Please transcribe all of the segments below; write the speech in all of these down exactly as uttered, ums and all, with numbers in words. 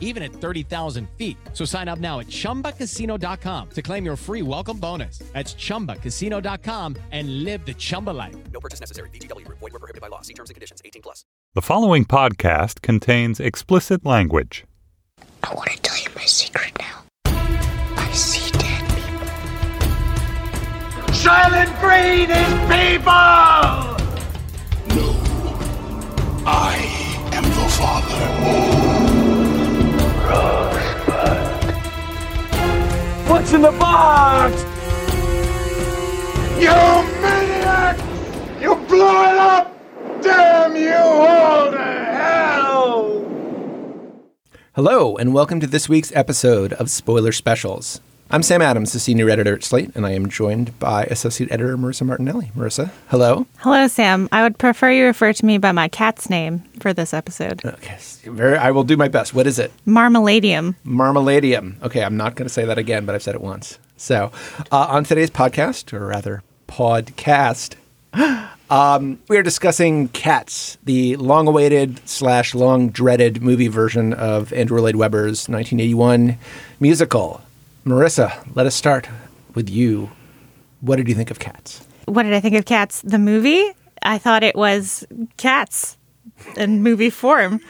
even at thirty thousand feet. So sign up now at chumba casino dot com to claim your free welcome bonus. That's chumba casino dot com and live the Chumba life. No purchase necessary. V G W. Void where prohibited by law. See terms and conditions. eighteen plus. The following podcast contains explicit language. I want to tell you my secret now. I see dead people. Silent Green is people! No. I am the father. Rosebud. What's in the box? You maniac! You blew it up! Damn you all to hell! Hello, and welcome to this week's episode of Spoiler Specials. I'm Sam Adams, the senior editor at Slate, and I am joined by associate editor Marissa Martinelli. Marissa, hello. Hello, Sam. I would prefer you refer to me by my cat's name for this episode. Okay, very. I will do my best. What is it? Marmaladium. Marmaladium. Okay, I'm not going to say that again, but I've said it once. So, uh, on today's podcast, or rather, podcast, Um, we are discussing Cats, the long-awaited slash long-dreaded movie version of Andrew Lloyd Webber's nineteen eighty-one musical. Marissa, let us start with you. What did you think of Cats? What did I think of Cats? The movie? I thought it was Cats in movie form.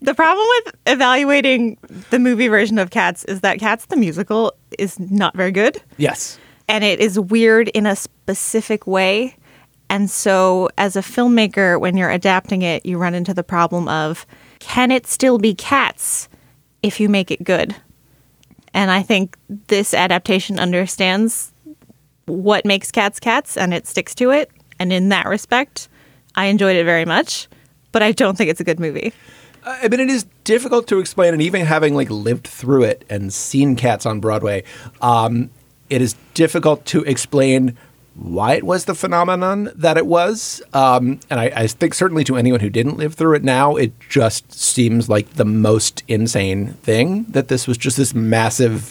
The problem with evaluating the movie version of Cats is that Cats the musical is not very good. Yes. And it is weird in a specific way. And so as a filmmaker, when you're adapting it, you run into the problem of, can it still be Cats if you make it good? And I think this adaptation understands what makes Cats Cats, and it sticks to it. And in that respect, I enjoyed it very much, but I don't think it's a good movie. I mean, it is difficult to explain, and even having like lived through it and seen Cats on Broadway, um, it is difficult to explain why it was the phenomenon that it was. Um, and I, I think certainly to anyone who didn't live through it now, it just seems like the most insane thing that this was just this massive,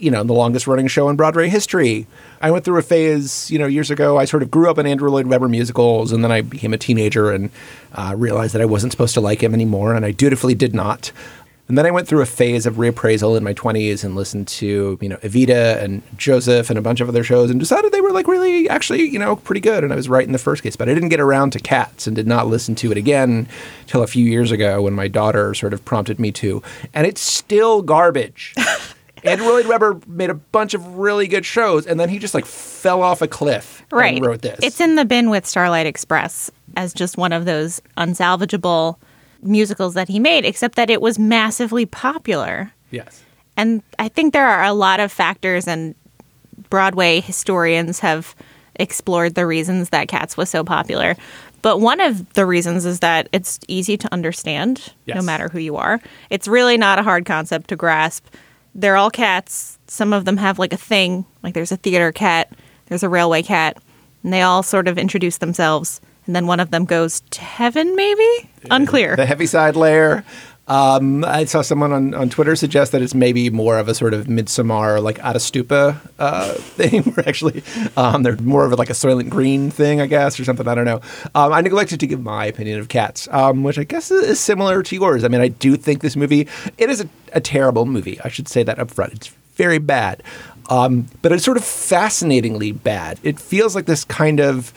you know, the longest running show in Broadway history. I went through a phase, you know, years ago. I sort of grew up in Andrew Lloyd Webber musicals, and then I became a teenager and uh, realized that I wasn't supposed to like him anymore, and I dutifully did not. And then I went through a phase of reappraisal in my twenties and listened to, you know, Evita and Joseph and a bunch of other shows and decided they were like really actually, you know, pretty good. And I was right in the first case, but I didn't get around to Cats and did not listen to it again until a few years ago when my daughter sort of prompted me to. And it's still garbage. Andrew Lloyd Webber made a bunch of really good shows, and then he just like fell off a cliff right. and wrote this. It's in the bin with Starlight Express as just one of those unsalvageable musicals that he made, except that it was massively popular. Yes. And I think there are a lot of factors, and Broadway historians have explored the reasons that Cats was so popular. But one of the reasons is that it's easy to understand, yes, no matter who you are. It's really not a hard concept to grasp. They're all cats. Some of them have like a thing, like there's a theater cat, there's a railway cat, and they all sort of introduce themselves. And then one of them goes to heaven, maybe? Unclear. The Heaviside Layer. Um, I saw someone on, on Twitter suggest that it's maybe more of a sort of Midsommar, like Adastupa uh, thing, where actually um, they're more of like a Soylent Green thing, I guess, or something. I don't know. Um, I neglected to give my opinion of Cats, um, which I guess is similar to yours. I mean, I do think this movie, it is a, a terrible movie. I should say that up front. It's very bad. Um, but it's sort of fascinatingly bad. It feels like this kind of,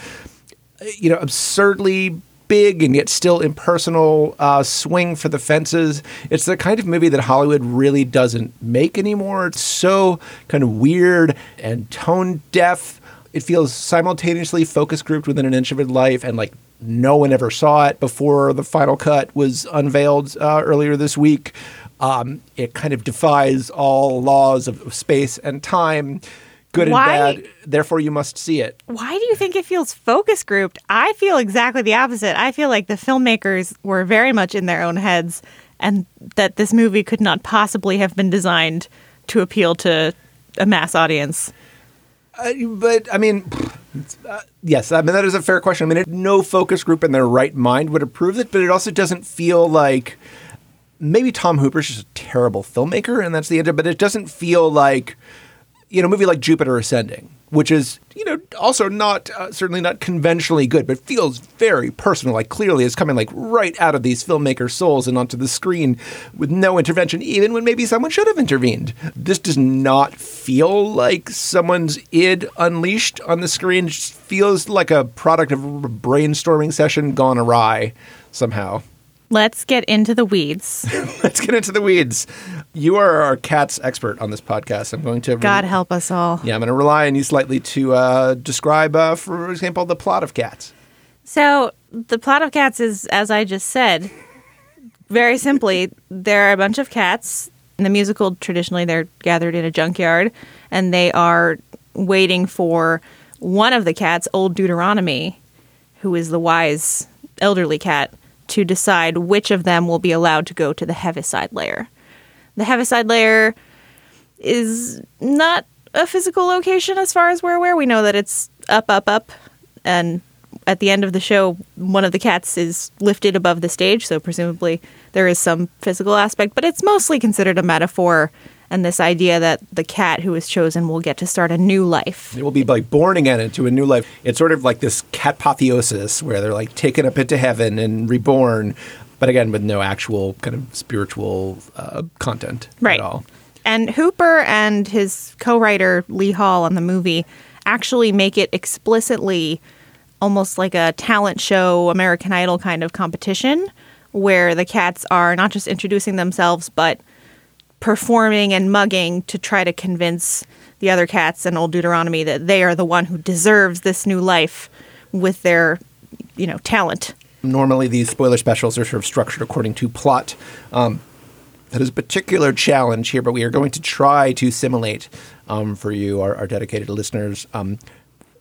you know, absurdly big and yet still impersonal uh, swing for the fences. It's the kind of movie that Hollywood really doesn't make anymore. It's so kind of weird and tone deaf. It feels simultaneously focus grouped within an inch of its life, and like no one ever saw it before the final cut was unveiled uh, earlier this week. Um, it kind of defies all laws of space and time. Good and why, bad, therefore you must see it. Why do you think it feels focus grouped? I feel exactly the opposite. I feel like the filmmakers were very much in their own heads, and that this movie could not possibly have been designed to appeal to a mass audience. Uh, but, I mean, uh, yes, I mean, that is a fair question. I mean, it, no focus group in their right mind would approve it, but it also doesn't feel like, maybe Tom Hooper's just a terrible filmmaker and that's the end, but it doesn't feel like, you know, a movie like Jupiter Ascending, which is, you know, also not, uh, certainly not conventionally good, but feels very personal. Like clearly it's coming like right out of these filmmakers' souls and onto the screen with no intervention, even when maybe someone should have intervened. This does not feel like someone's id unleashed on the screen. It just feels like a product of a brainstorming session gone awry somehow. Let's get into the weeds. Let's get into the weeds. You are our cat's expert on this podcast. I'm going to... Re- God help us all. Yeah, I'm going to rely on you slightly to uh, describe, uh, for example, the plot of Cats. So the plot of Cats is, as I just said, very simply, there are a bunch of cats. In the musical, traditionally, they're gathered in a junkyard, and they are waiting for one of the cats, Old Deuteronomy, who is the wise elderly cat, to decide which of them will be allowed to go to the Heaviside Layer. The Heaviside Layer is not a physical location as far as we're aware. We know that it's up, up, up. And at the end of the show, one of the cats is lifted above the stage. So presumably there is some physical aspect, but it's mostly considered a metaphor. And this idea that the cat who is chosen will get to start a new life. It will be like born again into a new life. It's sort of like this catpotheosis where they're like taken up into heaven and reborn, but again, with no actual kind of spiritual uh, content right. at all. And Hooper and his co-writer Lee Hall on the movie actually make it explicitly almost like a talent show, American Idol kind of competition where the cats are not just introducing themselves, but performing and mugging to try to convince the other cats and Old Deuteronomy that they are the one who deserves this new life with their, you know, talent. Normally these spoiler specials are sort of structured according to plot. Um, that is a particular challenge here, but we are going to try to simulate um, for you, our, our dedicated listeners, um,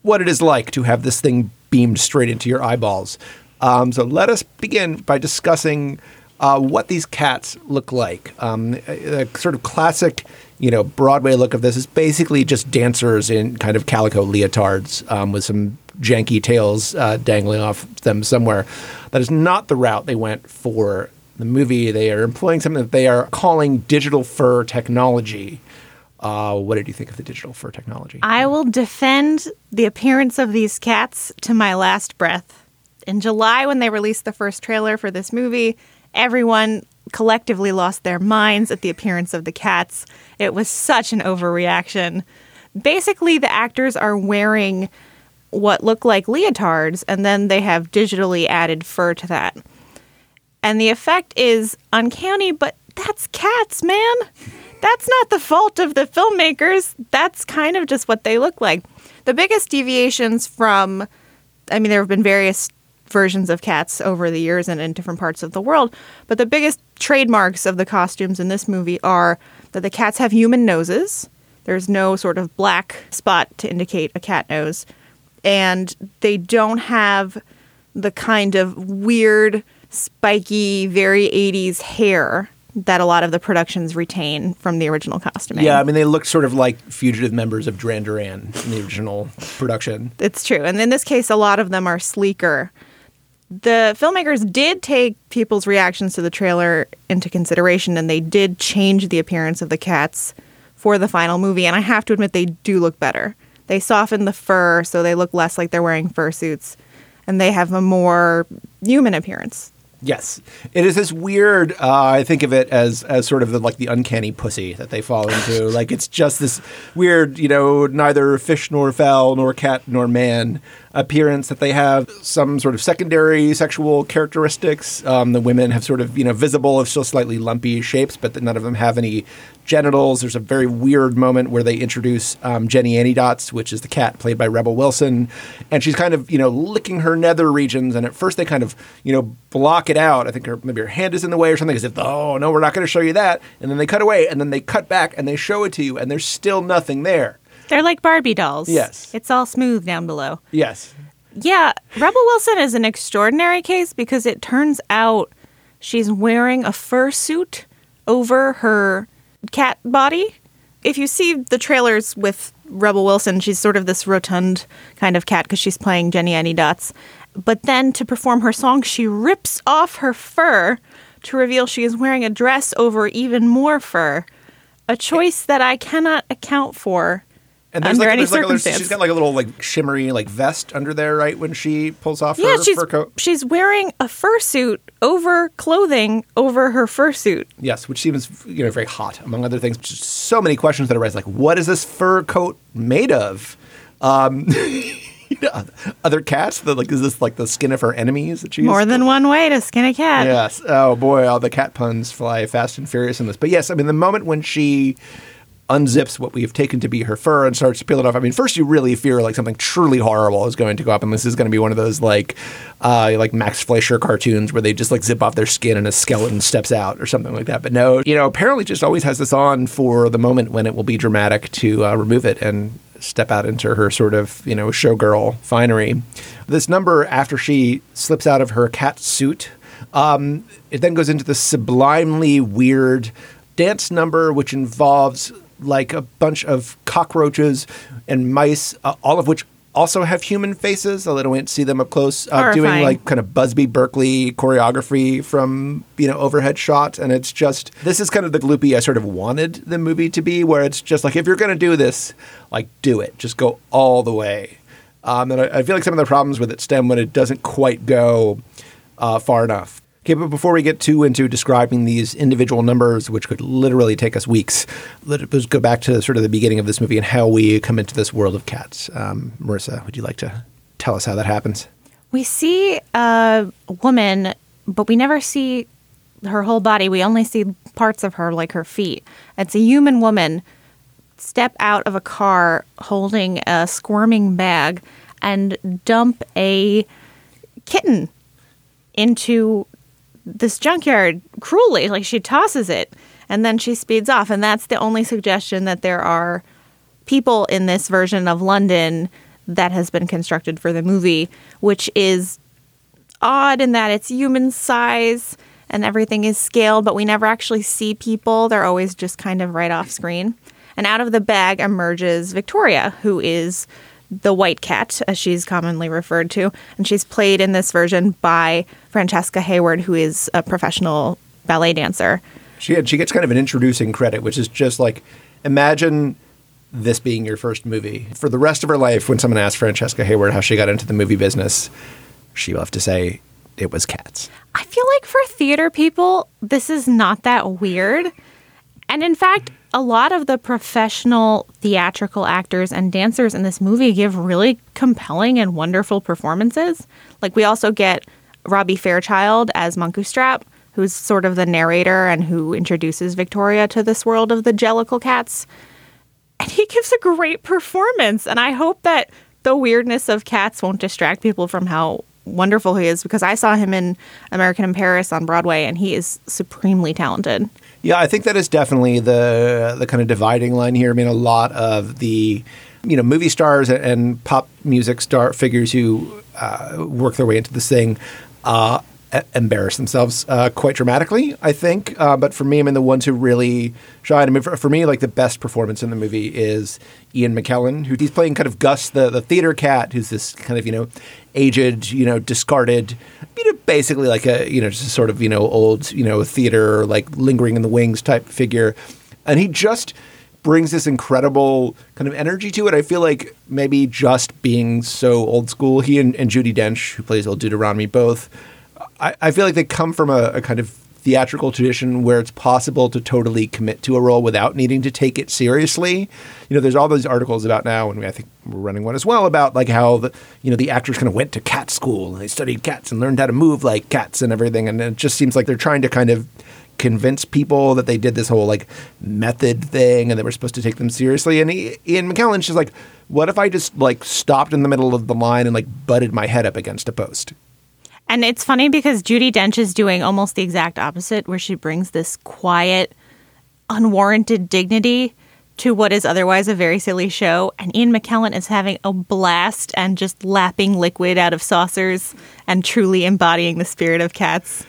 what it is like to have this thing beamed straight into your eyeballs. Um, so let us begin by discussing Uh, what these cats look like. Um, a, a sort of classic, you know, Broadway look of this is basically just dancers in kind of calico leotards um, with some janky tails uh, dangling off them somewhere. That is not the route they went for the movie. They are employing something that they are calling digital fur technology. Uh, what did you think of the digital fur technology? I will defend the appearance of these cats to my last breath. In July, when they released the first trailer for this movie, everyone collectively lost their minds at the appearance of the cats. It was such an overreaction. Basically, the actors are wearing what look like leotards, and then they have digitally added fur to that. And the effect is uncanny, but that's cats, man. That's not the fault of the filmmakers. That's kind of just what they look like. The biggest deviations from, I mean, there have been various versions of cats over the years and in different parts of the world. But the biggest trademarks of the costumes in this movie are that the cats have human noses. There's no sort of black spot to indicate a cat nose. And they don't have the kind of weird, spiky, very eighties hair that a lot of the productions retain from the original costuming. Yeah, I mean, they look sort of like fugitive members of Duran Duran in the original production. It's true. And in this case, a lot of them are sleeker. The filmmakers did take people's reactions to the trailer into consideration, and they did change the appearance of the cats for the final movie. And I have to admit, they do look better. They soften the fur, so they look less like they're wearing fursuits, and they have a more human appearance. Yes. It is this weird, uh, I think of it as as sort of the, like the uncanny pussy that they fall into. Like it's just this weird, you know, neither fish nor fowl nor cat nor man appearance that they have. Some sort of secondary sexual characteristics. Um, the women have sort of, you know, visible, if still slightly lumpy shapes, but none of them have any genitals. There's a very weird moment where they introduce um, Jenny Anydots, which is the cat played by Rebel Wilson. And she's kind of, you know, licking her nether regions. And at first they kind of, you know, block it out. I think her, maybe her hand is in the way or something, as if, oh, no, we're not going to show you that. And then they cut away, and then they cut back, and they show it to you, and there's still nothing there. They're like Barbie dolls. Yes. It's all smooth down below. Yes. Yeah. Rebel Wilson is an extraordinary case because it turns out she's wearing a fursuit over her cat body. If you see the trailers with Rebel Wilson, she's sort of this rotund kind of cat because she's playing Jenny Annie Dotz. But then to perform her song, she rips off her fur to reveal she is wearing a dress over even more fur, a choice that I cannot account for and under like, any circumstance. Like other, she's got like a little like shimmery like vest under there, right, when she pulls off yeah, her she's, fur coat. She's wearing a fursuit over clothing over her fursuit. Yes, which seems you know very hot, among other things. Just so many questions that arise, like what is this fur coat made of? Um Yeah. Other cats? The, like, is this like the skin of her enemies? That she More than to... one way to skin a cat. Yes. Oh, boy. All the cat puns fly fast and furious in this. But yes, I mean, the moment when she unzips what we've taken to be her fur and starts to peel it off, I mean, first you really fear like something truly horrible is going to go up. And this is going to be one of those like uh, like Max Fleischer cartoons where they just like zip off their skin and a skeleton steps out or something like that. But no, you know, apparently just always has this on for the moment when it will be dramatic to uh, remove it and step out into her sort of, you know, showgirl finery. This number, after she slips out of her cat suit, um, it then goes into this sublimely weird dance number, which involves like a bunch of cockroaches and mice, uh, all of which also have human faces, although I don't see them up close, uh, doing like kind of Busby Berkeley choreography from, you know, overhead shots. And it's just, this is kind of the gloopy I sort of wanted the movie to be, where it's just like, if you're going to do this, like do it, just go all the way. Um, and I, I feel like some of the problems with it stem when it doesn't quite go uh, far enough. Okay, but before we get too into describing these individual numbers, which could literally take us weeks, let's go back to sort of the beginning of this movie and how we come into this world of cats. Um, Marissa, would you like to tell us how that happens? We see a woman, but we never see her whole body. We only see parts of her, like her feet. It's a human woman step out of a car holding a squirming bag and dump a kitten into this junkyard cruelly, like she tosses it and then she speeds off. And that's the only suggestion that there are people in this version of London that has been constructed for the movie, which is odd in that it's human size and everything is scaled, but we never actually see people. They're always just kind of right off screen. And out of the bag emerges Victoria, who is the white cat, as she's commonly referred to, and she's played in this version by Francesca Hayward, who is a professional ballet dancer. She had, she gets kind of an introducing credit, which is just like, imagine this being your first movie. For the rest of her life, when someone asks Francesca Hayward how she got into the movie business, she will have to say it was cats. I feel like for theater people, this is not that weird. And in fact, a lot of the professional theatrical actors and dancers in this movie give really compelling and wonderful performances. Like, we also get Robbie Fairchild as Munku Strap, who's sort of the narrator and who introduces Victoria to this world of the Jellicle cats. And he gives a great performance. And I hope that the weirdness of Cats won't distract people from how wonderful he is, because I saw him in American in Paris on Broadway, and he is supremely talented. Yeah, I think that is definitely the the kind of dividing line here. I mean, a lot of the, you know, movie stars and, and pop music star figures who uh, work their way into this thing uh, embarrass themselves uh, quite dramatically, I think. Uh, but for me, I mean, the ones who really shine. I mean, for, for me, like the best performance in the movie is Ian McKellen, who he's playing kind of Gus, the, the theater cat, who's this kind of, you know, aged, you know, discarded, you know, basically like a, you know, just sort of, you know, old, you know, theater, like lingering in the wings type figure. And he just brings this incredible kind of energy to it. I feel like maybe just being so old school, he and, and Judi Dench, who plays Old Deuteronomy, both, I, I feel like they come from a, a kind of theatrical tradition where it's possible to totally commit to a role without needing to take it seriously. You know, there's all those articles about now, and I think we're running one as well, about like how the, you know, the actors kind of went to cat school and they studied cats and learned how to move like cats and everything. And it just seems like they're trying to kind of convince people that they did this whole like method thing and they were supposed to take them seriously. And Ian McKellen's just like, what if I just like stopped in the middle of the line and like butted my head up against a post? And it's funny because Judi Dench is doing almost the exact opposite, where she brings this quiet, unwarranted dignity to what is otherwise a very silly show. And Ian McKellen is having a blast and just lapping liquid out of saucers and truly embodying the spirit of Cats.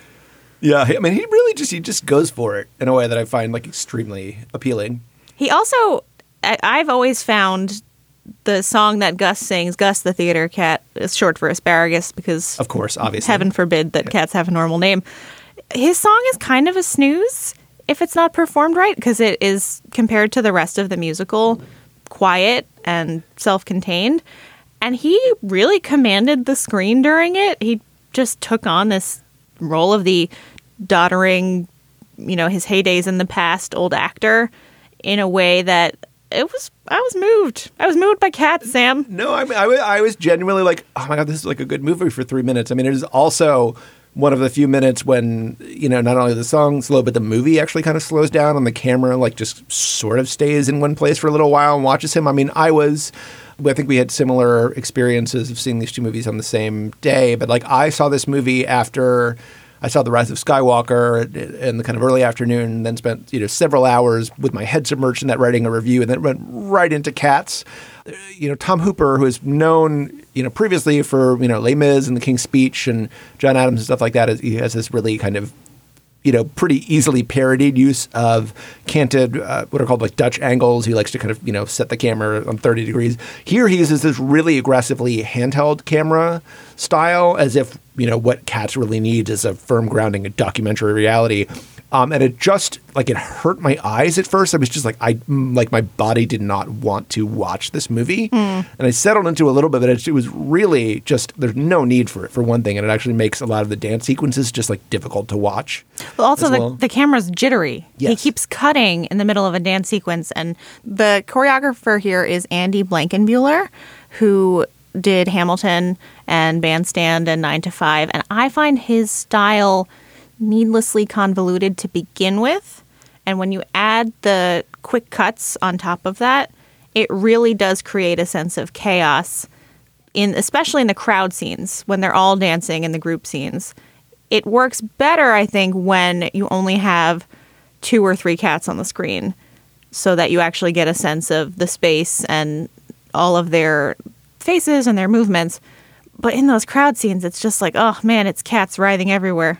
Yeah, I mean, he really just he just goes for it in a way that I find like extremely appealing. He also, I've always found the song that Gus sings, Gus the theater cat, is short for asparagus because, of course, obviously, heaven forbid that cats have a normal name. His song is kind of a snooze if it's not performed right, because it is, compared to the rest of the musical, quiet and self-contained. And he really commanded the screen during it. He just took on this role of the doddering, you know, his heydays in the past old actor in a way that it was, I was moved. I was moved by Cats, Sam. No, I mean, I, I was genuinely like, oh my God, this is like a good movie for three minutes. I mean, it is also one of the few minutes when, you know, not only the song slow, but the movie actually kind of slows down and the camera like just sort of stays in one place for a little while and watches him. I mean, I was, I think we had similar experiences of seeing these two movies on the same day, but like I saw this movie after I saw The Rise of Skywalker in the kind of early afternoon, and then spent, you know, several hours with my head submerged in that writing a review, and then went right into Cats. You know, Tom Hooper, who is known, you know, previously for, you know, Les Mis and The King's Speech and John Adams and stuff like that, he has this really kind of, you know, pretty easily parodied use of canted, uh, what are called like Dutch angles. He likes to kind of, you know, set the camera on thirty degrees. Here he uses this really aggressively handheld camera style, as if, you know, what Cats really needs is a firm grounding in documentary reality. Um, and it just, like, it hurt my eyes at first. I was just like, I, like, my body did not want to watch this movie. Mm. And I settled into a little bit, but it, it was really just, there's no need for it, for one thing. And it actually makes a lot of the dance sequences just, like, difficult to watch. Well, also, the, well. the camera's jittery. Yes. He keeps cutting in the middle of a dance sequence. And the choreographer here is Andy Blankenbuehler, who did Hamilton and Bandstand and nine to five. And I find his style needlessly convoluted to begin with, and when you add the quick cuts on top of that, it really does create a sense of chaos, in especially in the crowd scenes when they're all dancing in the group scenes. It works better, I think, when you only have two or three cats on the screen, so that you actually get a sense of the space and all of their faces and their movements. But in those crowd scenes, it's just like, oh man, it's cats writhing everywhere.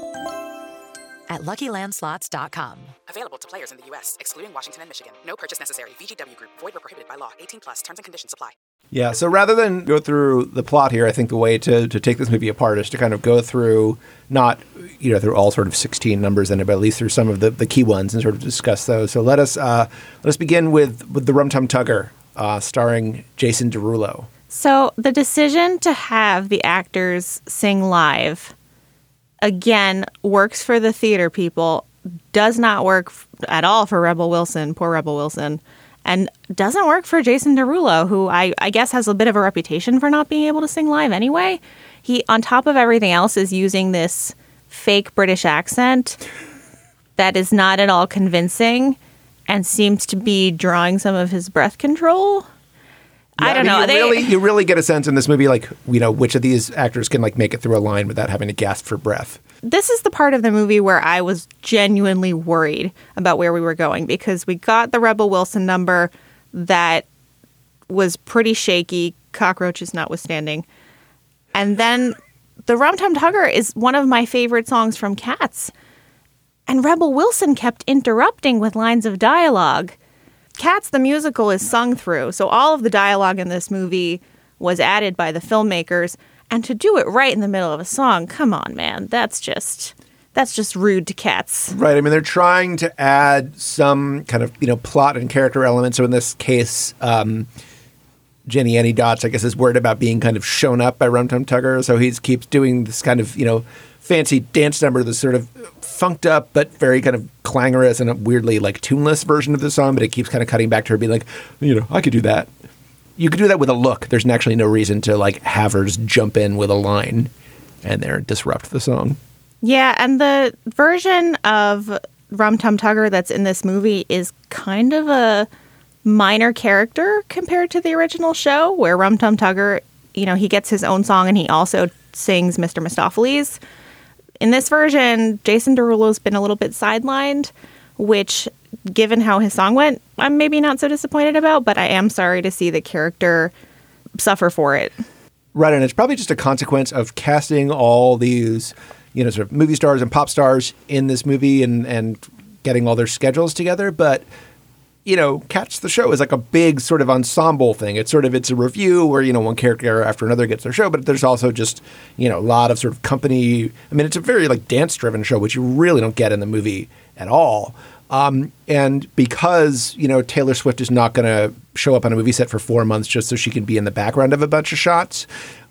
at Lucky Land Slots dot com. Available to players in the U S, excluding Washington and Michigan. No purchase necessary. V G W Group. Void or prohibited by law. eighteen plus. Terms and conditions apply. Yeah, so rather than go through the plot here, I think the way to, to take this movie apart is to kind of go through, not, you know, through all sort of sixteen numbers in it, but at least through some of the, the key ones and sort of discuss those. So let us uh, let us begin with, with The Rum Tum Tugger, uh, starring Jason Derulo. So the decision to have the actors sing live, again, works for the theater people, does not work f- at all for Rebel Wilson, poor Rebel Wilson, and doesn't work for Jason Derulo, who I, I guess has a bit of a reputation for not being able to sing live anyway. He, on top of everything else, is using this fake British accent that is not at all convincing and seems to be drawing some of his breath control. Yeah, I don't I mean, know. You, they... really, you really get a sense in this movie, like, you know, which of these actors can, like, make it through a line without having to gasp for breath. This is the part of the movie where I was genuinely worried about where we were going, because we got the Rebel Wilson number that was pretty shaky, cockroaches notwithstanding. And then the Rum Tum Tugger is one of my favorite songs from Cats. And Rebel Wilson kept interrupting with lines of dialogue. Cats, the musical, is sung through, so all of the dialogue in this movie was added by the filmmakers. And to do it right in the middle of a song, come on, man, that's just that's just rude to Cats. Right. I mean, they're trying to add some kind of, you know, plot and character element. So in this case, um, Jenny Annie Dots, I guess, is worried about being kind of shown up by Rum Tum Tugger, so he keeps doing this kind of, you know, fancy dance number, this sort of funked up but very kind of clangorous and a weirdly like tuneless version of the song, but it keeps kind of cutting back to her being like, you know, I could do that. You could do that with a look. There's actually no reason to like have her jump in with a line and there disrupt the song. Yeah, and the version of Rum Tum Tugger that's in this movie is kind of a minor character compared to the original show, where Rum Tum Tugger, you know, he gets his own song and he also sings Mister Mistopheles. In this version, Jason Derulo's been a little bit sidelined, which, given how his song went, I'm maybe not so disappointed about, but I am sorry to see the character suffer for it. Right, and it's probably just a consequence of casting all these, you know, sort of movie stars and pop stars in this movie and, and getting all their schedules together, but... you know, Catch the Show is like a big sort of ensemble thing. It's sort of, it's a review where, you know, one character after another gets their show, but there's also just, you know, a lot of sort of company. I mean, it's a very like dance-driven show, which you really don't get in the movie at all. Um, and because, you know, Taylor Swift is not going to show up on a movie set for four months just so she can be in the background of a bunch of shots,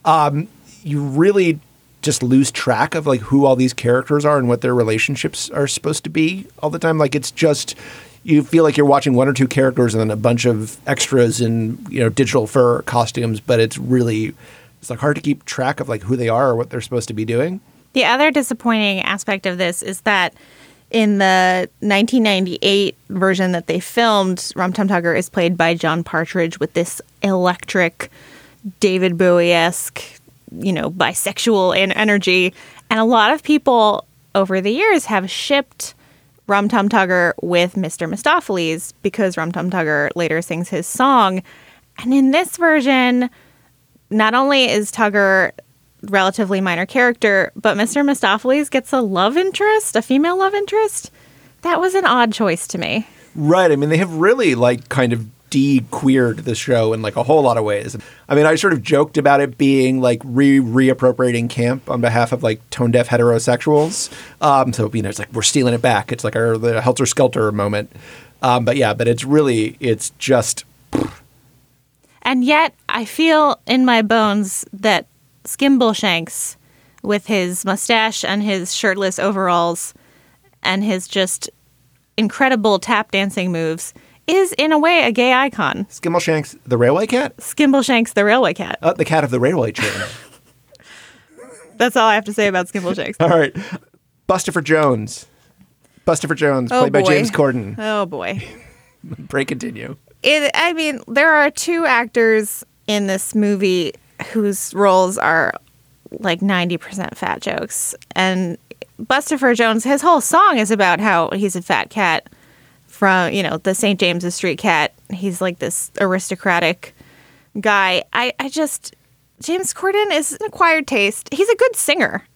um, you really just lose track of like who all these characters are and what their relationships are supposed to be all the time. Like, it's just... you feel like you're watching one or two characters and then a bunch of extras in, you know, digital fur costumes, but it's really, it's like hard to keep track of like who they are or what they're supposed to be doing. The other disappointing aspect of this is that in the nineteen ninety-eight version that they filmed, Rum Tum Tugger is played by John Partridge with this electric David Bowie-esque, you know, bisexual and energy. And a lot of people over the years have shipped Rum Tum Tugger with Mister Mistopheles because Rum Tum Tugger later sings his song. And in this version, not only is Tugger relatively minor character, but Mister Mistopheles gets a love interest, a female love interest. That was an odd choice to me. Right. I mean, they have really like kind of de-queered the show in like a whole lot of ways. I mean, I sort of joked about it being like re reappropriating camp on behalf of like tone deaf heterosexuals. Um, so, you know, it's like we're stealing it back. It's like our the Helter Skelter moment. Um, but yeah, but it's really, it's just. And yet I feel in my bones that Skimbleshanks with his mustache and his shirtless overalls and his just incredible tap dancing moves is, in a way, a gay icon. Skimbleshanks the railway cat? Skimbleshanks the railway cat. Oh, the cat of the railway train. That's all I have to say about Skimbleshanks. All right. Bustopher Jones. Bustopher Jones, oh, played boy. by James Corden. Oh, boy. Pray continue. It, I mean, there are two actors in this movie whose roles are like ninety percent fat jokes. And Bustopher Jones, his whole song is about how he's a fat cat. From, you know, the Saint James's Street Cat. He's like this aristocratic guy. I, I just, James Corden is an acquired taste. He's a good singer.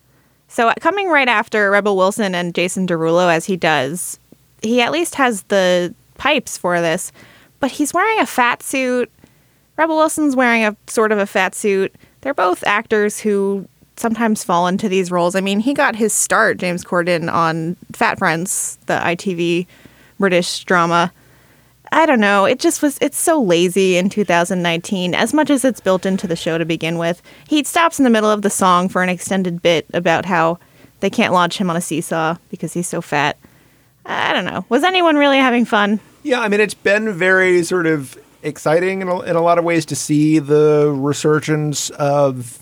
So coming right after Rebel Wilson and Jason Derulo as he does, he at least has the pipes for this. But he's wearing a fat suit. Rebel Wilson's wearing a sort of a fat suit. They're both actors who sometimes fall into these roles. I mean, he got his start, James Corden, on Fat Friends, the I T V British drama. I don't know. It just was, it's so lazy in two thousand nineteen, as much as it's built into the show to begin with. He stops in the middle of the song for an extended bit about how they can't launch him on a seesaw because he's so fat. I don't know. Was anyone really having fun? Yeah, I mean, it's been very sort of exciting in a, in a lot of ways to see the resurgence of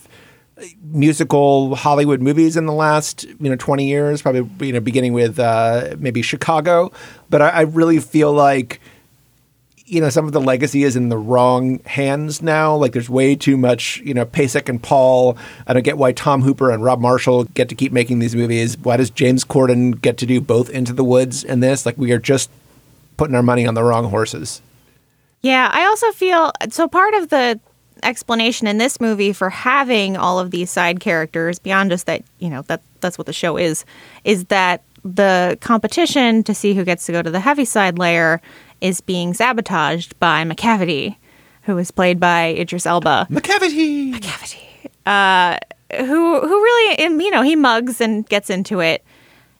musical Hollywood movies in the last, you know, twenty years, probably, you know, beginning with uh, maybe Chicago. But I, I really feel like, you know, some of the legacy is in the wrong hands now. Like there's way too much, you know, Pasek and Paul. I don't get why Tom Hooper and Rob Marshall get to keep making these movies. Why does James Corden get to do both Into the Woods and this? Like we are just putting our money on the wrong horses. Yeah, I also feel, so part of the explanation in this movie for having all of these side characters beyond just that, you know, that that's what the show is, is that the competition to see who gets to go to the heaviside layer is being sabotaged by McCavity, who is played by Idris Elba. McCavity! McCavity. Uh, who, who really, you know, he mugs and gets into it.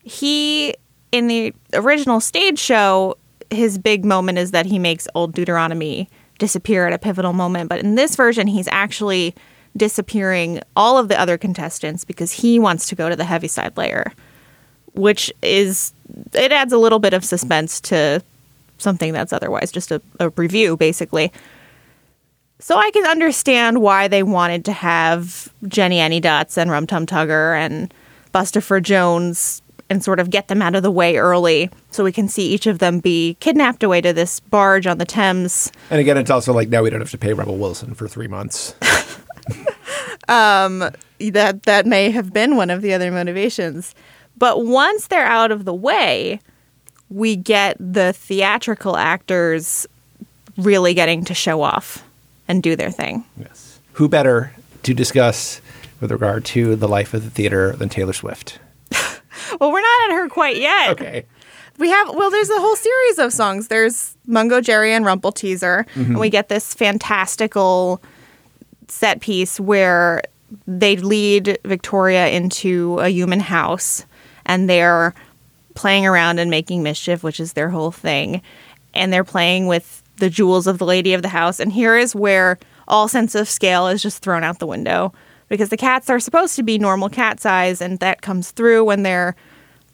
He, in the original stage show, his big moment is that he makes Old Deuteronomy disappear at a pivotal moment. But in this version, he's actually disappearing all of the other contestants because he wants to go to the heaviside layer, which is, it adds a little bit of suspense to something that's otherwise just a, a review, basically. So I can understand why they wanted to have Jenny Anydots and Rum Tum Tugger and Bustopher Jones and sort of get them out of the way early so we can see each of them be kidnapped away to this barge on the Thames. And again, it's also like now we don't have to pay Rebel Wilson for three months. Um, that that may have been one of the other motivations. But once they're out of the way, we get the theatrical actors really getting to show off and do their thing. Yes. Who better to discuss with regard to the life of the theater than Taylor Swift? Well, we're not at her quite yet. Okay. We have, well, there's a whole series of songs. There's Mungo Jerry and Rumple Teaser. Mm-hmm. And we get this fantastical set piece where they lead Victoria into a human house and they're playing around and making mischief, which is their whole thing. And they're playing with the jewels of the lady of the house. And here is where all sense of scale is just thrown out the window, because the cats are supposed to be normal cat size. And that comes through when they're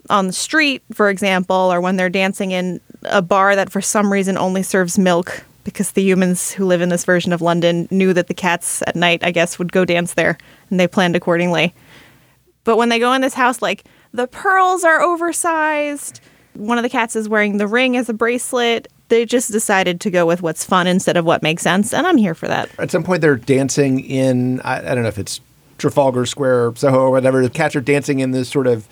on the street, for example, or when they're dancing in a bar that for some reason only serves milk, because the humans who live in this version of London knew that the cats at night, I guess, would go dance there, and they planned accordingly. But when they go in this house, like, the pearls are oversized. One of the cats is wearing the ring as a bracelet. They just decided to go with what's fun instead of what makes sense, and I'm here for that. At some point, they're dancing in, I, I don't know if it's Trafalgar Square or Soho or whatever. The cats are dancing in this sort of,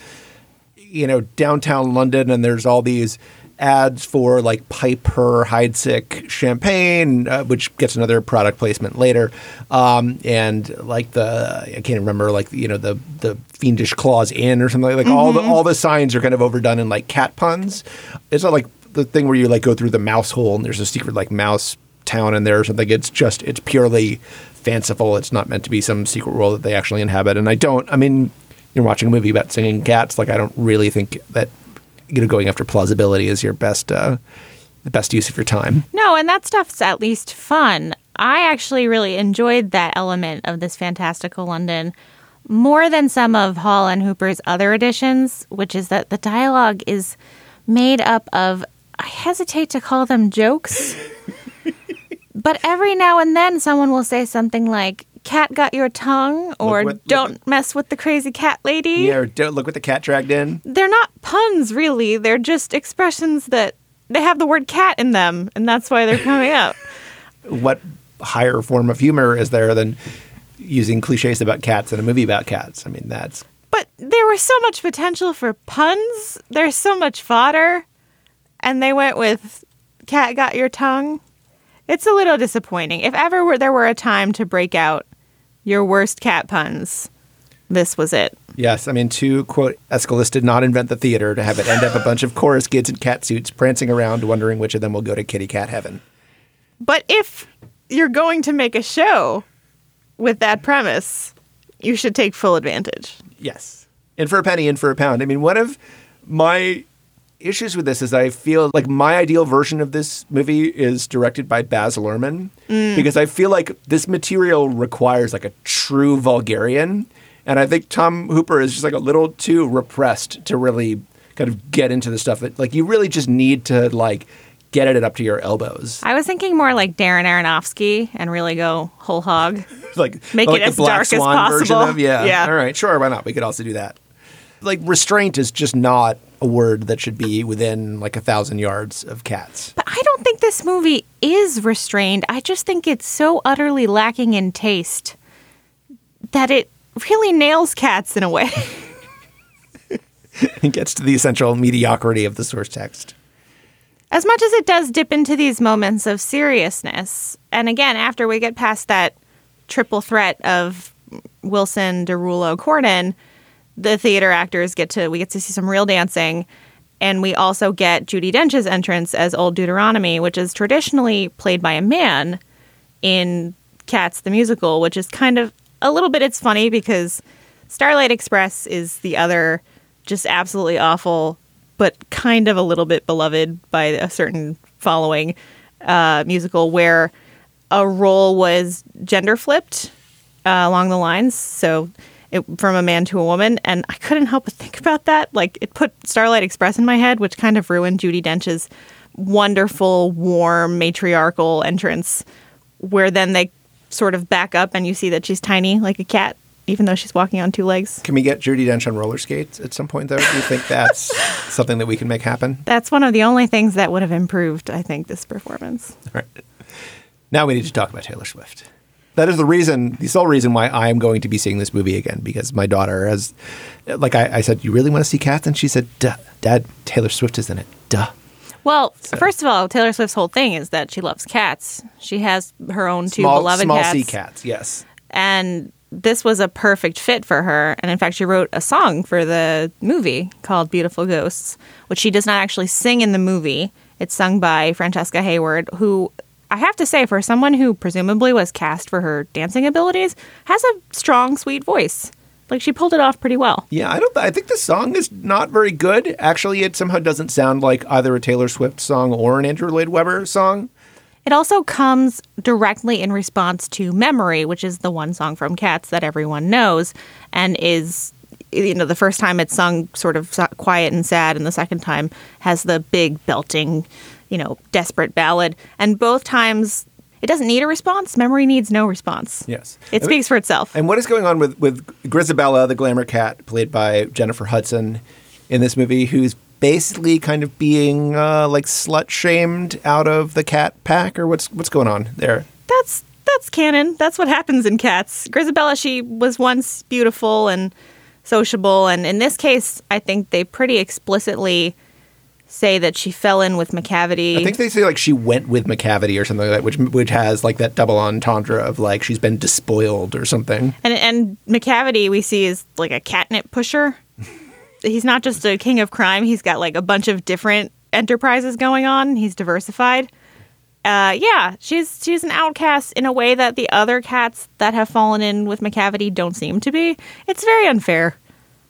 you know, downtown London, and there's all these ads for, like, Piper Heidsieck champagne, uh, which gets another product placement later. Um, and like the, I can't remember, like, you know, the, the Fiendish Claws Inn or something like, like mm-hmm. all the, all the signs are kind of overdone in, like, cat puns. It's not like the thing where you, like, go through the mouse hole and there's a secret, like, mouse town in there or something. It's just, it's purely fanciful. It's not meant to be some secret world that they actually inhabit. And I don't, I mean, you're watching a movie about singing cats. Like, I don't really think that, you know, going after plausibility is your best, uh, the best use of your time. No, and that stuff's at least fun. I actually really enjoyed that element of this fantastical London more than some of Hall and Hooper's other editions, which is that the dialogue is made up of, I hesitate to call them jokes, but every now and then someone will say something like, cat got your tongue, or what, don't look, mess with the crazy cat lady. Yeah, or don't look what the cat dragged in. They're not puns, really. They're just expressions that they have the word cat in them, and that's why they're coming up. What higher form of humor is there than using cliches about cats in a movie about cats? I mean, that's... But there was so much potential for puns. There's so much fodder. And they went with cat got your tongue. It's a little disappointing. If ever were, there were a time to break out your worst cat puns, this was it. Yes, I mean, to quote Aeschylus, did not invent the theater to have it end up a bunch of chorus kids in cat suits prancing around, wondering which of them will go to kitty cat heaven. But if you're going to make a show with that premise, you should take full advantage. Yes. In for a penny, in for a pound. I mean, one of my issues with this is I feel like my ideal version of this movie is directed by Baz Luhrmann, mm. because I feel like this material requires, like, a true vulgarian, and I think Tom Hooper is just, like, a little too repressed to really kind of get into the stuff that, like, you really just need to, like, get it up to your elbows. I was thinking more like Darren Aronofsky and really go whole hog, like make like it as dark as possible. Of, yeah. yeah, all right, sure, why not? We could also do that. Like, restraint is just not a word that should be within, like, a thousand yards of cats. But I don't think this movie is restrained. I just think it's so utterly lacking in taste that it really nails cats in a way. It gets to the essential mediocrity of the source text. As much as it does dip into these moments of seriousness, and again, after we get past that triple threat of Wilson, Derulo, Corden, the theater actors get to, we get to see some real dancing, and we also get Judi Dench's entrance as Old Deuteronomy, which is traditionally played by a man in Cats the Musical, which is kind of a little bit, it's funny because Starlight Express is the other just absolutely awful, but kind of a little bit beloved by a certain following uh, musical where a role was gender flipped uh, along the lines. So... It, from a man to a woman, and I couldn't help but think about that. Like, it put Starlight Express in my head, which kind of ruined Judi Dench's wonderful, warm, matriarchal entrance, where then they sort of back up and you see that she's tiny like a cat, even though she's walking on two legs. Can we get Judi Dench on roller skates at some point, though? Do you think that's something that we can make happen? That's one of the only things that would have improved, I think, this performance. All right. Now we need to talk about Taylor Swift. that is the reason, the sole reason why I am going to be seeing this movie again, because my daughter has, like I, I said, you really want to see Cats? And she said, duh, Dad, Taylor Swift is in it. Duh. Well, so. First of all, Taylor Swift's whole thing is that she loves cats. She has her own two small, beloved small cats. Small C cats, yes. And this was a perfect fit for her. And in fact, she wrote a song for the movie called Beautiful Ghosts, which she does not actually sing in the movie. It's sung by Francesca Hayward, who, I have to say, for someone who presumably was cast for her dancing abilities, has a strong, sweet voice. Like, she pulled it off pretty well. Yeah, I don't. I think the song is not very good. Actually, it somehow doesn't sound like either a Taylor Swift song or an Andrew Lloyd Webber song. It also comes directly in response to Memory, which is the one song from Cats that everyone knows and is, you know, the first time it's sung sort of quiet and sad, and the second time has the big belting, you know, desperate ballad. And both times, it doesn't need a response. Memory needs no response. Yes. It speaks for itself. And what is going on with, with Grisabella, the glamour cat, played by Jennifer Hudson in this movie, who's basically kind of being uh, like slut-shamed out of the cat pack? Or what's what's going on there? That's, that's canon. That's what happens in Cats. Grisabella, she was once beautiful and sociable. And in this case, I think they pretty explicitly say that she fell in with McCavity. I think they say, like, she went with McCavity or something like that, which which has, like, that double entendre of, like, she's been despoiled or something. And and McCavity, we see, is, like, a catnip pusher. He's not just a king of crime. He's got, like, a bunch of different enterprises going on. He's diversified. Uh, yeah, she's she's an outcast in a way that the other cats that have fallen in with McCavity don't seem to be. It's very unfair.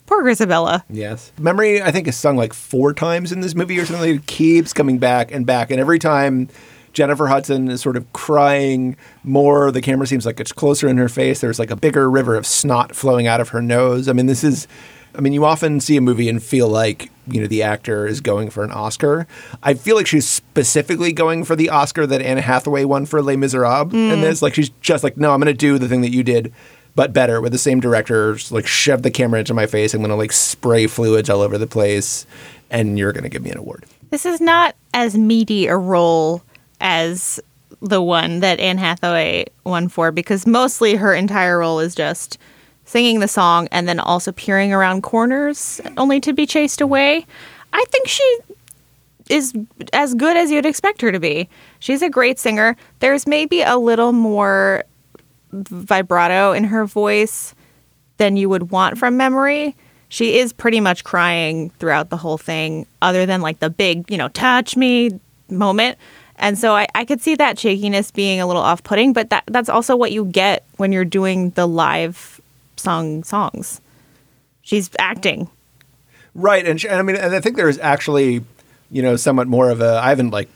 Poor Grisabella. Yes. Memory, I think, is sung like four times in this movie or something. It keeps coming back and back. And every time Jennifer Hudson is sort of crying more, the camera seems like it's closer in her face. There's like a bigger river of snot flowing out of her nose. I mean, this is, I mean, you often see a movie and feel like, you know, the actor is going for an Oscar. I feel like she's specifically going for the Oscar that Anne Hathaway won for Les Miserables. Mm. And this, like, she's just like, no, I'm going to do the thing that you did, but better, with the same director, just, like, shove the camera into my face. I'm going to, like, spray fluids all over the place, and you're going to give me an award. This is not as meaty a role as the one that Anne Hathaway won for, because mostly her entire role is just singing the song and then also peering around corners, only to be chased away. I think she is as good as you'd expect her to be. She's a great singer. There's maybe a little more vibrato in her voice than you would want from Memory. She is pretty much crying throughout the whole thing, other than like the big, you know, touch me moment. And so I, I could see that shakiness being a little off-putting, but that that's also what you get when you're doing the live song songs. She's acting. Right. And, she, and I mean, and I think there's actually, you know, somewhat more of a, I haven't like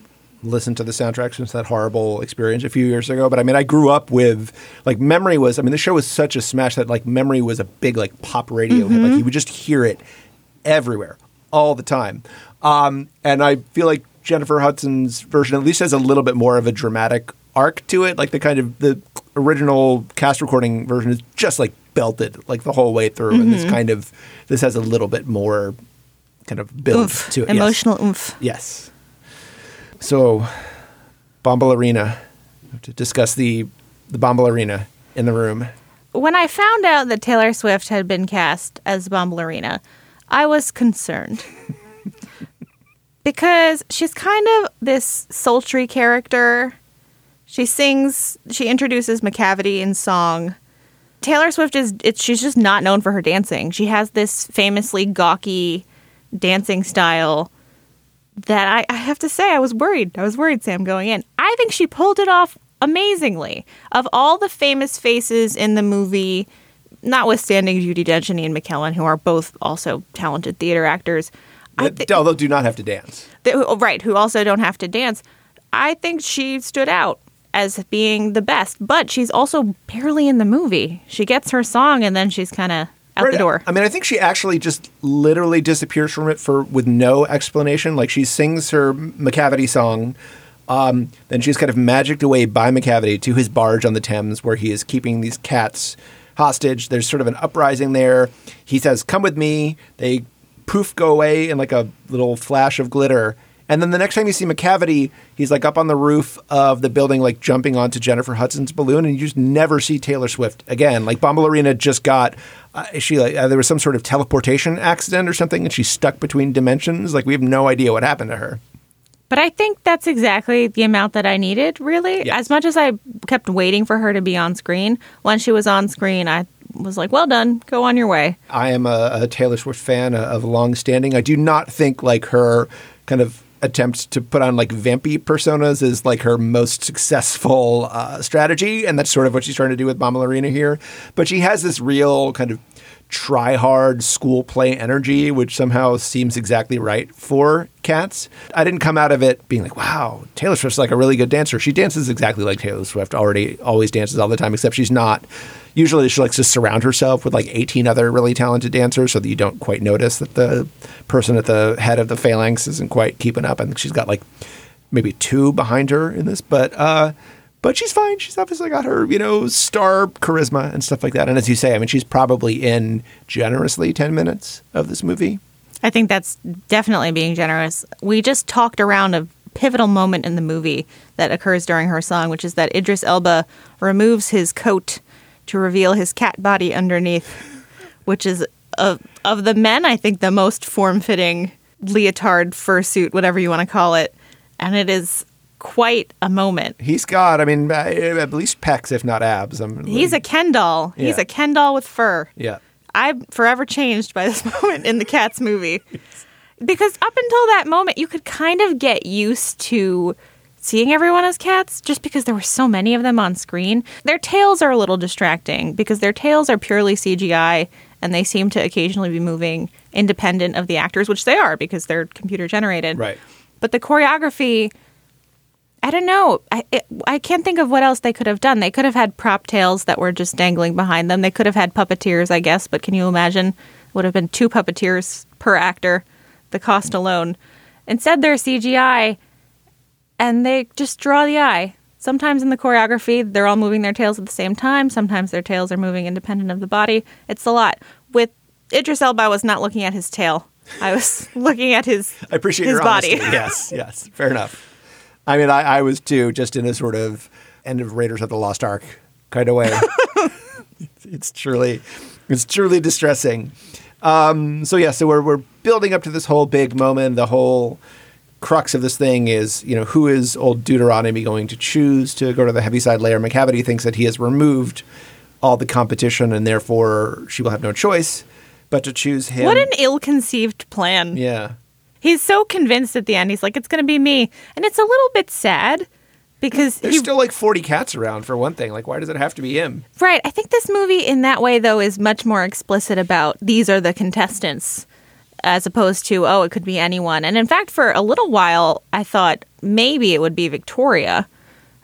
listen to the soundtrack since that horrible experience a few years ago. But I mean, I grew up with, like, Memory was, I mean, the show was such a smash that, like, Memory was a big, like, pop radio mm-hmm. hit. Like, you would just hear it everywhere all the time. Um, and I feel like Jennifer Hudson's version at least has a little bit more of a dramatic arc to it. Like, the kind of, the original cast recording version is just, like, belted, like, the whole way through. Mm-hmm. And this kind of, this has a little bit more kind of build oomph, to it. Emotional yes. oomph. Yes. So, Bombalurina, to discuss the, the Bombalurina in the room. When I found out that Taylor Swift had been cast as Bombalurina, I was concerned. Because she's kind of this sultry character. She sings, she introduces McCavity in song. Taylor Swift is, it, she's just not known for her dancing. She has this famously gawky dancing style that I, I have to say I was worried. I was worried, Sam, going in. I think she pulled it off amazingly. Of all the famous faces in the movie, notwithstanding Judi Dench and Ian McKellen, who are both also talented theater actors. That, th- although do not have to dance. They, right, who also don't have to dance. I think she stood out as being the best, but she's also barely in the movie. She gets her song and then she's kind of out right. the door. I mean, I think she actually just literally disappears from it for with no explanation. Like, she sings her McCavity song, um, then she's kind of magicked away by McCavity to his barge on the Thames, where he is keeping these cats hostage. There's sort of an uprising there. He says, "Come with me." They poof go away in like a little flash of glitter, And then the next time you see McCavity, he's like up on the roof of the building, like jumping onto Jennifer Hudson's balloon, and you just never see Taylor Swift again. Like Bombalurina just got, uh, she like uh, there was some sort of teleportation accident or something, and she's stuck between dimensions. Like we have no idea what happened to her. But I think that's exactly the amount that I needed, really. Yes. As much as I kept waiting for her to be on screen, once she was on screen, I was like, well done, go on your way. I am a, a Taylor Swift fan of longstanding. I do not think like her kind of attempt to put on like vampy personas is like her most successful uh, strategy. And that's sort of what she's trying to do with Bombalurina here. But she has this real kind of try hard school play energy, which somehow seems exactly right for Cats. I didn't come out of it being like, wow, Taylor Swift's like a really good dancer. She dances exactly like Taylor Swift already always dances all the time, except she's not. Usually she likes to surround herself with like eighteen other really talented dancers so that you don't quite notice that the person at the head of the phalanx isn't quite keeping up. I think she's got like maybe two behind her in this, but uh But she's fine. She's obviously got her, you know, star charisma and stuff like that. And as you say, I mean, she's probably in generously ten minutes of this movie. I think that's definitely being generous. We just talked around a pivotal moment in the movie that occurs during her song, which is that Idris Elba removes his coat to reveal his cat body underneath, which is, of, of the men, I think the most form-fitting leotard, fursuit, whatever you want to call it. And it is quite a moment. He's got, I mean, at least pecs, if not abs. I'm really... He's a Ken doll. Yeah. He's a Ken doll with fur. Yeah. I'm forever changed by this moment in the Cats movie. Because up until that moment, you could kind of get used to seeing everyone as cats just because there were so many of them on screen. Their tails are a little distracting because their tails are purely C G I and they seem to occasionally be moving independent of the actors, which they are because they're computer generated. Right. But the choreography... I don't know. I it, I can't think of what else they could have done. They could have had prop tails that were just dangling behind them. They could have had puppeteers, I guess. But can you imagine? It would have been two puppeteers per actor, the cost alone. Instead, they're C G I, and they just draw the eye. Sometimes in the choreography, they're all moving their tails at the same time. Sometimes their tails are moving independent of the body. It's a lot. With Idris Elba, I was not looking at his tail. I was looking at his I appreciate his your body. Honesty. Yes, yes. Fair enough. I mean, I, I was, too, just in a sort of end of Raiders of the Lost Ark kind of way. It's truly it's truly distressing. Um, so, yeah, so we're, we're building up to this whole big moment. The whole crux of this thing is, you know, who is old Deuteronomy going to choose to go to the Heaviside Layer? McCavity thinks that he has removed all the competition and therefore she will have no choice but to choose him. What an ill-conceived plan. Yeah. He's so convinced at the end. He's like, it's going to be me. And it's a little bit sad because... There's he... still like forty cats around for one thing. Like, why does it have to be him? Right. I think this movie in that way, though, is much more explicit about these are the contestants as opposed to, oh, it could be anyone. And in fact, for a little while, I thought maybe it would be Victoria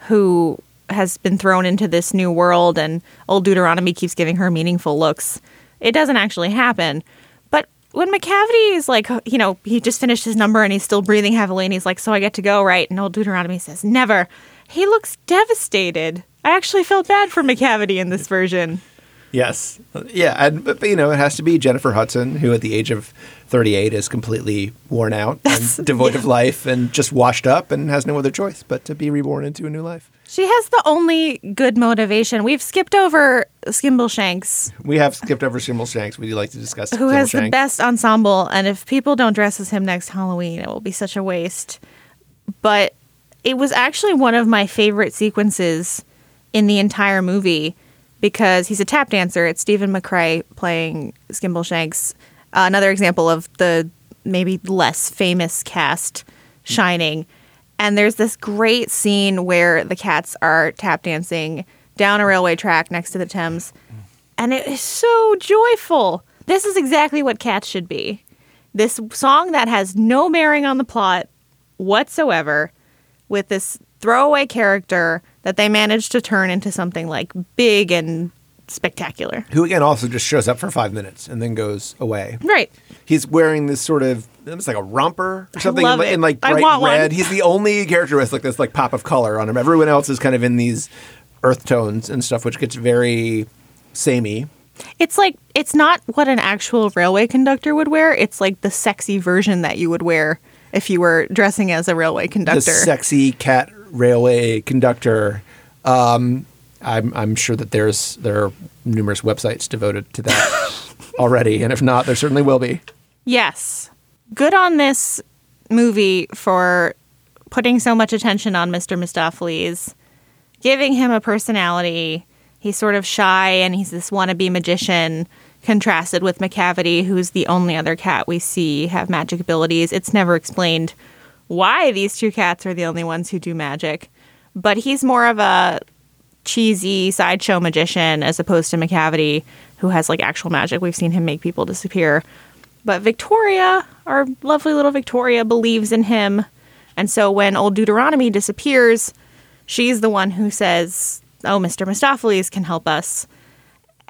who has been thrown into this new world and old Deuteronomy keeps giving her meaningful looks. It doesn't actually happen. When McCavity is like, you know, he just finished his number and he's still breathing heavily and he's like, so I get to go, right? And old Deuteronomy says, never. He looks devastated. I actually felt bad for McCavity in this version. Yes. Yeah. And, but, you know, it has to be Jennifer Hudson, who at the age of thirty-eight is completely worn out and devoid yeah. of life and just washed up and has no other choice but to be reborn into a new life. She has the only good motivation. We've skipped over Skimbleshanks. We have skipped over Skimbleshanks. We do like to discuss Skimbleshanks. Who has the best ensemble, and if people don't dress as him next Halloween, it will be such a waste. But it was actually one of my favorite sequences in the entire movie because he's a tap dancer. It's Stephen McCrae playing Skimbleshanks. Uh, another example of the maybe less famous cast shining. And there's this great scene where the cats are tap dancing down a railway track next to the Thames. And it is so joyful. This is exactly what Cats should be. This song that has no bearing on the plot whatsoever with this throwaway character that they managed to turn into something like big and spectacular. Who, again, also just shows up for five minutes and then goes away. Right. He's wearing this sort of... It's like a romper or something in, in like bright red. One. He's the only character with like this like pop of color on him. Everyone else is kind of in these earth tones and stuff, which gets very samey. It's like it's not what an actual railway conductor would wear. It's like the sexy version that you would wear if you were dressing as a railway conductor. The sexy cat railway conductor. Um, I'm I'm sure that there's there are numerous websites devoted to that already, and if not, there certainly will be. Yes. Good on this movie for putting so much attention on Mister Mistopheles, giving him a personality. He's sort of shy, and he's this wannabe magician, contrasted with McCavity, who's the only other cat we see have magic abilities. It's never explained why these two cats are the only ones who do magic, but he's more of a cheesy sideshow magician as opposed to McCavity, who has like actual magic. We've seen him make people disappear. But Victoria, our lovely little Victoria, believes in him. And so when old Deuteronomy disappears, she's the one who says, oh, Mister Mistopheles can help us.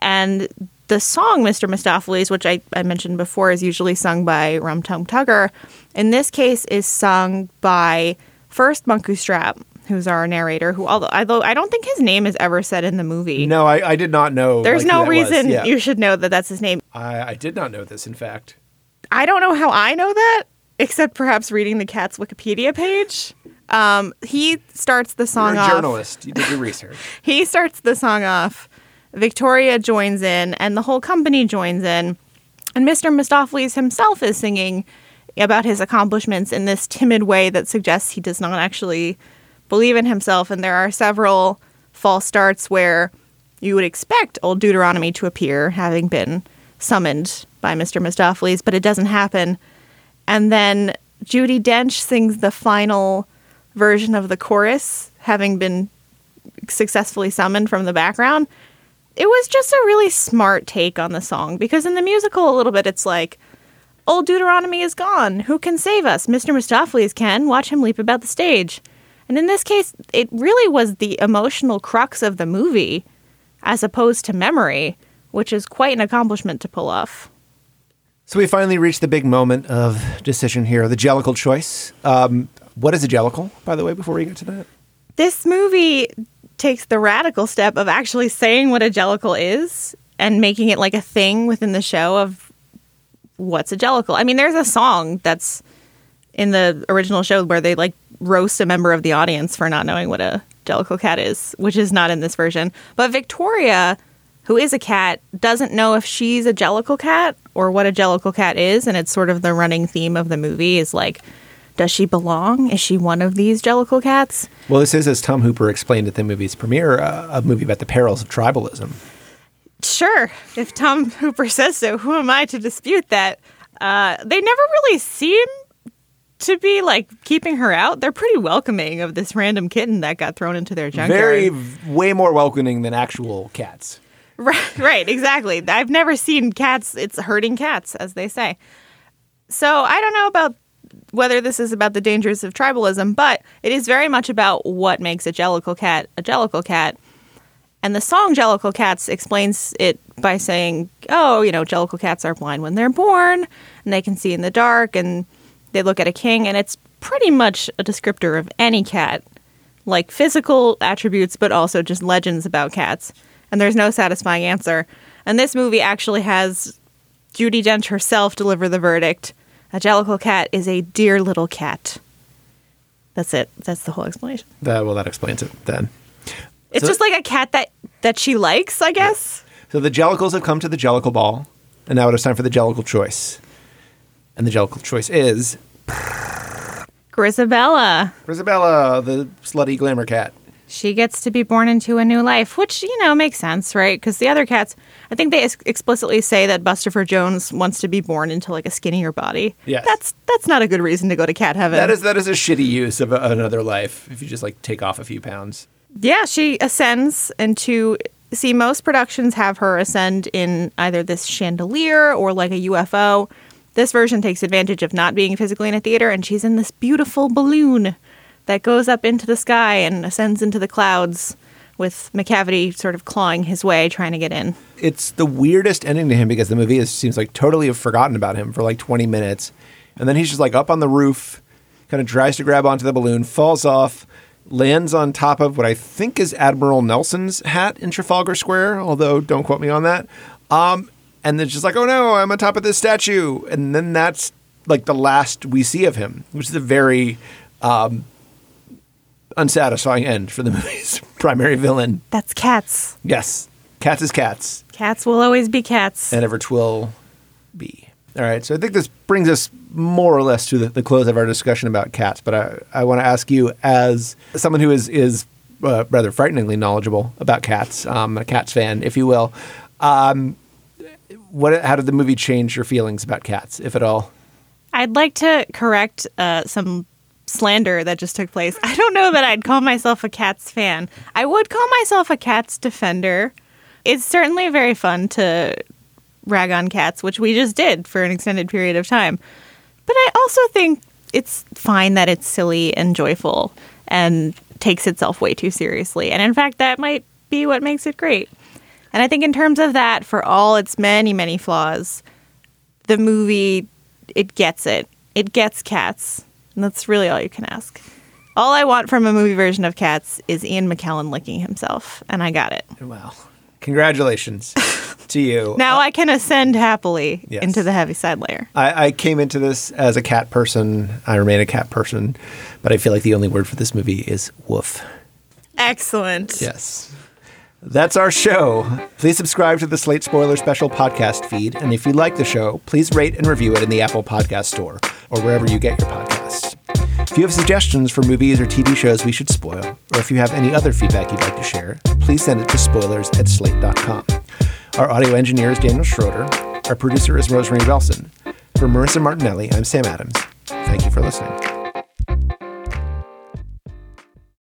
And the song Mister Mistopheles, which I, I mentioned before, is usually sung by Rum Tum Tugger. In this case is sung by first Munku Strap, who's our narrator, who, although, although I don't think his name is ever said in the movie. No, I, I did not know. There's like, no reason yeah. you should know that that's his name. I, I did not know this, in fact. I don't know how I know that, except perhaps reading the cat's Wikipedia page. Um, he starts the song You're a off. You're a journalist. You did your research. He starts the song off. Victoria joins in, and the whole company joins in. And Mister Mistopheles himself is singing about his accomplishments in this timid way that suggests he does not actually believe in himself. And there are several false starts where you would expect old Deuteronomy to appear, having been summoned by Mister Mistopheles, but it doesn't happen. And then Judi Dench sings the final version of the chorus, having been successfully summoned from the background. It was just a really smart take on the song, because in the musical a little bit it's like, old Deuteronomy is gone. Who can save us? Mister Mistopheles can. Watch him leap about the stage. And in this case, it really was the emotional crux of the movie as opposed to memory, which is quite an accomplishment to pull off. So we finally reached the big moment of decision here, the Jellicle choice. Um, what is a Jellicle, by the way, before we get to that? This movie takes the radical step of actually saying what a Jellicle is and making it like a thing within the show of what's a Jellicle. I mean, there's a song that's in the original show where they like roast a member of the audience for not knowing what a Jellicle cat is, which is not in this version. But Victoria, who is a cat, doesn't know if she's a Jellicle cat or what a Jellicle cat is, and it's sort of the running theme of the movie is like, does she belong? Is she one of these Jellicle cats? Well, this is, as Tom Hooper explained at the movie's premiere, uh, a movie about the perils of tribalism. Sure. If Tom Hooper says so, who am I to dispute that? Uh, they never really seem to be like keeping her out. They're pretty welcoming of this random kitten that got thrown into their junkyard. Very, way more welcoming than actual cats. Right, right, exactly. I've never seen cats. It's herding cats, as they say. So I don't know about whether this is about the dangers of tribalism, but it is very much about what makes a Jellicle cat a Jellicle cat. And the song Jellicle Cats explains it by saying, oh, you know, Jellicle cats are blind when they're born, and they can see in the dark, and they look at a king, and it's pretty much a descriptor of any cat, like physical attributes, but also just legends about cats. And there's no satisfying answer. And this movie actually has Judi Dench herself deliver the verdict. A Jellicle cat is a dear little cat. That's it. That's the whole explanation. That, well, that explains it then. It's so, just like a cat that, that she likes, I guess. Yeah. So the Jellicles have come to the Jellicle Ball, and now it is time for the Jellicle choice. And the Jellicle choice is... Grisabella. Grisabella, the slutty glamour cat. She gets to be born into a new life, which, you know, makes sense, right? Because the other cats, I think they ex- explicitly say that Bustopher Jones wants to be born into, like, a skinnier body. Yes. That's that's not a good reason to go to cat heaven. That is that is a shitty use of a, another life, if you just, like, take off a few pounds. Yeah, she ascends into... See, most productions have her ascend in either this chandelier or, like, a U F O. This version takes advantage of not being physically in a theater, and she's in this beautiful balloon that goes up into the sky and ascends into the clouds with McCavity sort of clawing his way, trying to get in. It's the weirdest ending to him because the movie is, seems like totally have forgotten about him for like twenty minutes. And then he's just like up on the roof, kind of tries to grab onto the balloon, falls off, lands on top of what I think is Admiral Nelson's hat in Trafalgar Square, although don't quote me on that. Um, and then just like, oh no, I'm on top of this statue. And then that's like the last we see of him, which is a very um, unsatisfying end for the movie's primary villain. That's Cats. Yes. Cats is Cats. Cats will always be Cats. And ever twill be. All right. So I think this brings us more or less to the, the close of our discussion about Cats. But I, I want to ask you, as someone who is, is uh, rather frighteningly knowledgeable about Cats, um, a Cats fan, if you will, um, what? How did the movie change your feelings about Cats, if at all? I'd like to correct uh, some slander that just took place. I don't know that I'd call myself a Cats fan. I would call myself a Cats defender. It's certainly very fun to rag on Cats, which we just did for an extended period of time. But I also think it's fine that it's silly and joyful and takes itself way too seriously. And in fact, that might be what makes it great. And I think in terms of that, for all its many, many flaws, the movie, it gets it. It gets Cats. And that's really all you can ask. All I want from a movie version of Cats is Ian McKellen licking himself. And I got it. Wow. Congratulations to you. Now uh, I can ascend happily yes. into the Heaviside Layer. I, I came into this as a cat person. I remain a cat person. But I feel like the only word for this movie is woof. Excellent. Yes. That's our show. Please subscribe to the Slate Spoiler Special podcast feed. And if you like the show, please rate and review it in the Apple Podcast Store or wherever you get your podcasts. If you have suggestions for movies or T V shows we should spoil, or if you have any other feedback you'd like to share, please send it to spoilers at slate dot com. Our audio engineer is Daniel Schroeder. Our producer is Rosemary Belson. For Marissa Martinelli, I'm Sam Adams. Thank you for listening.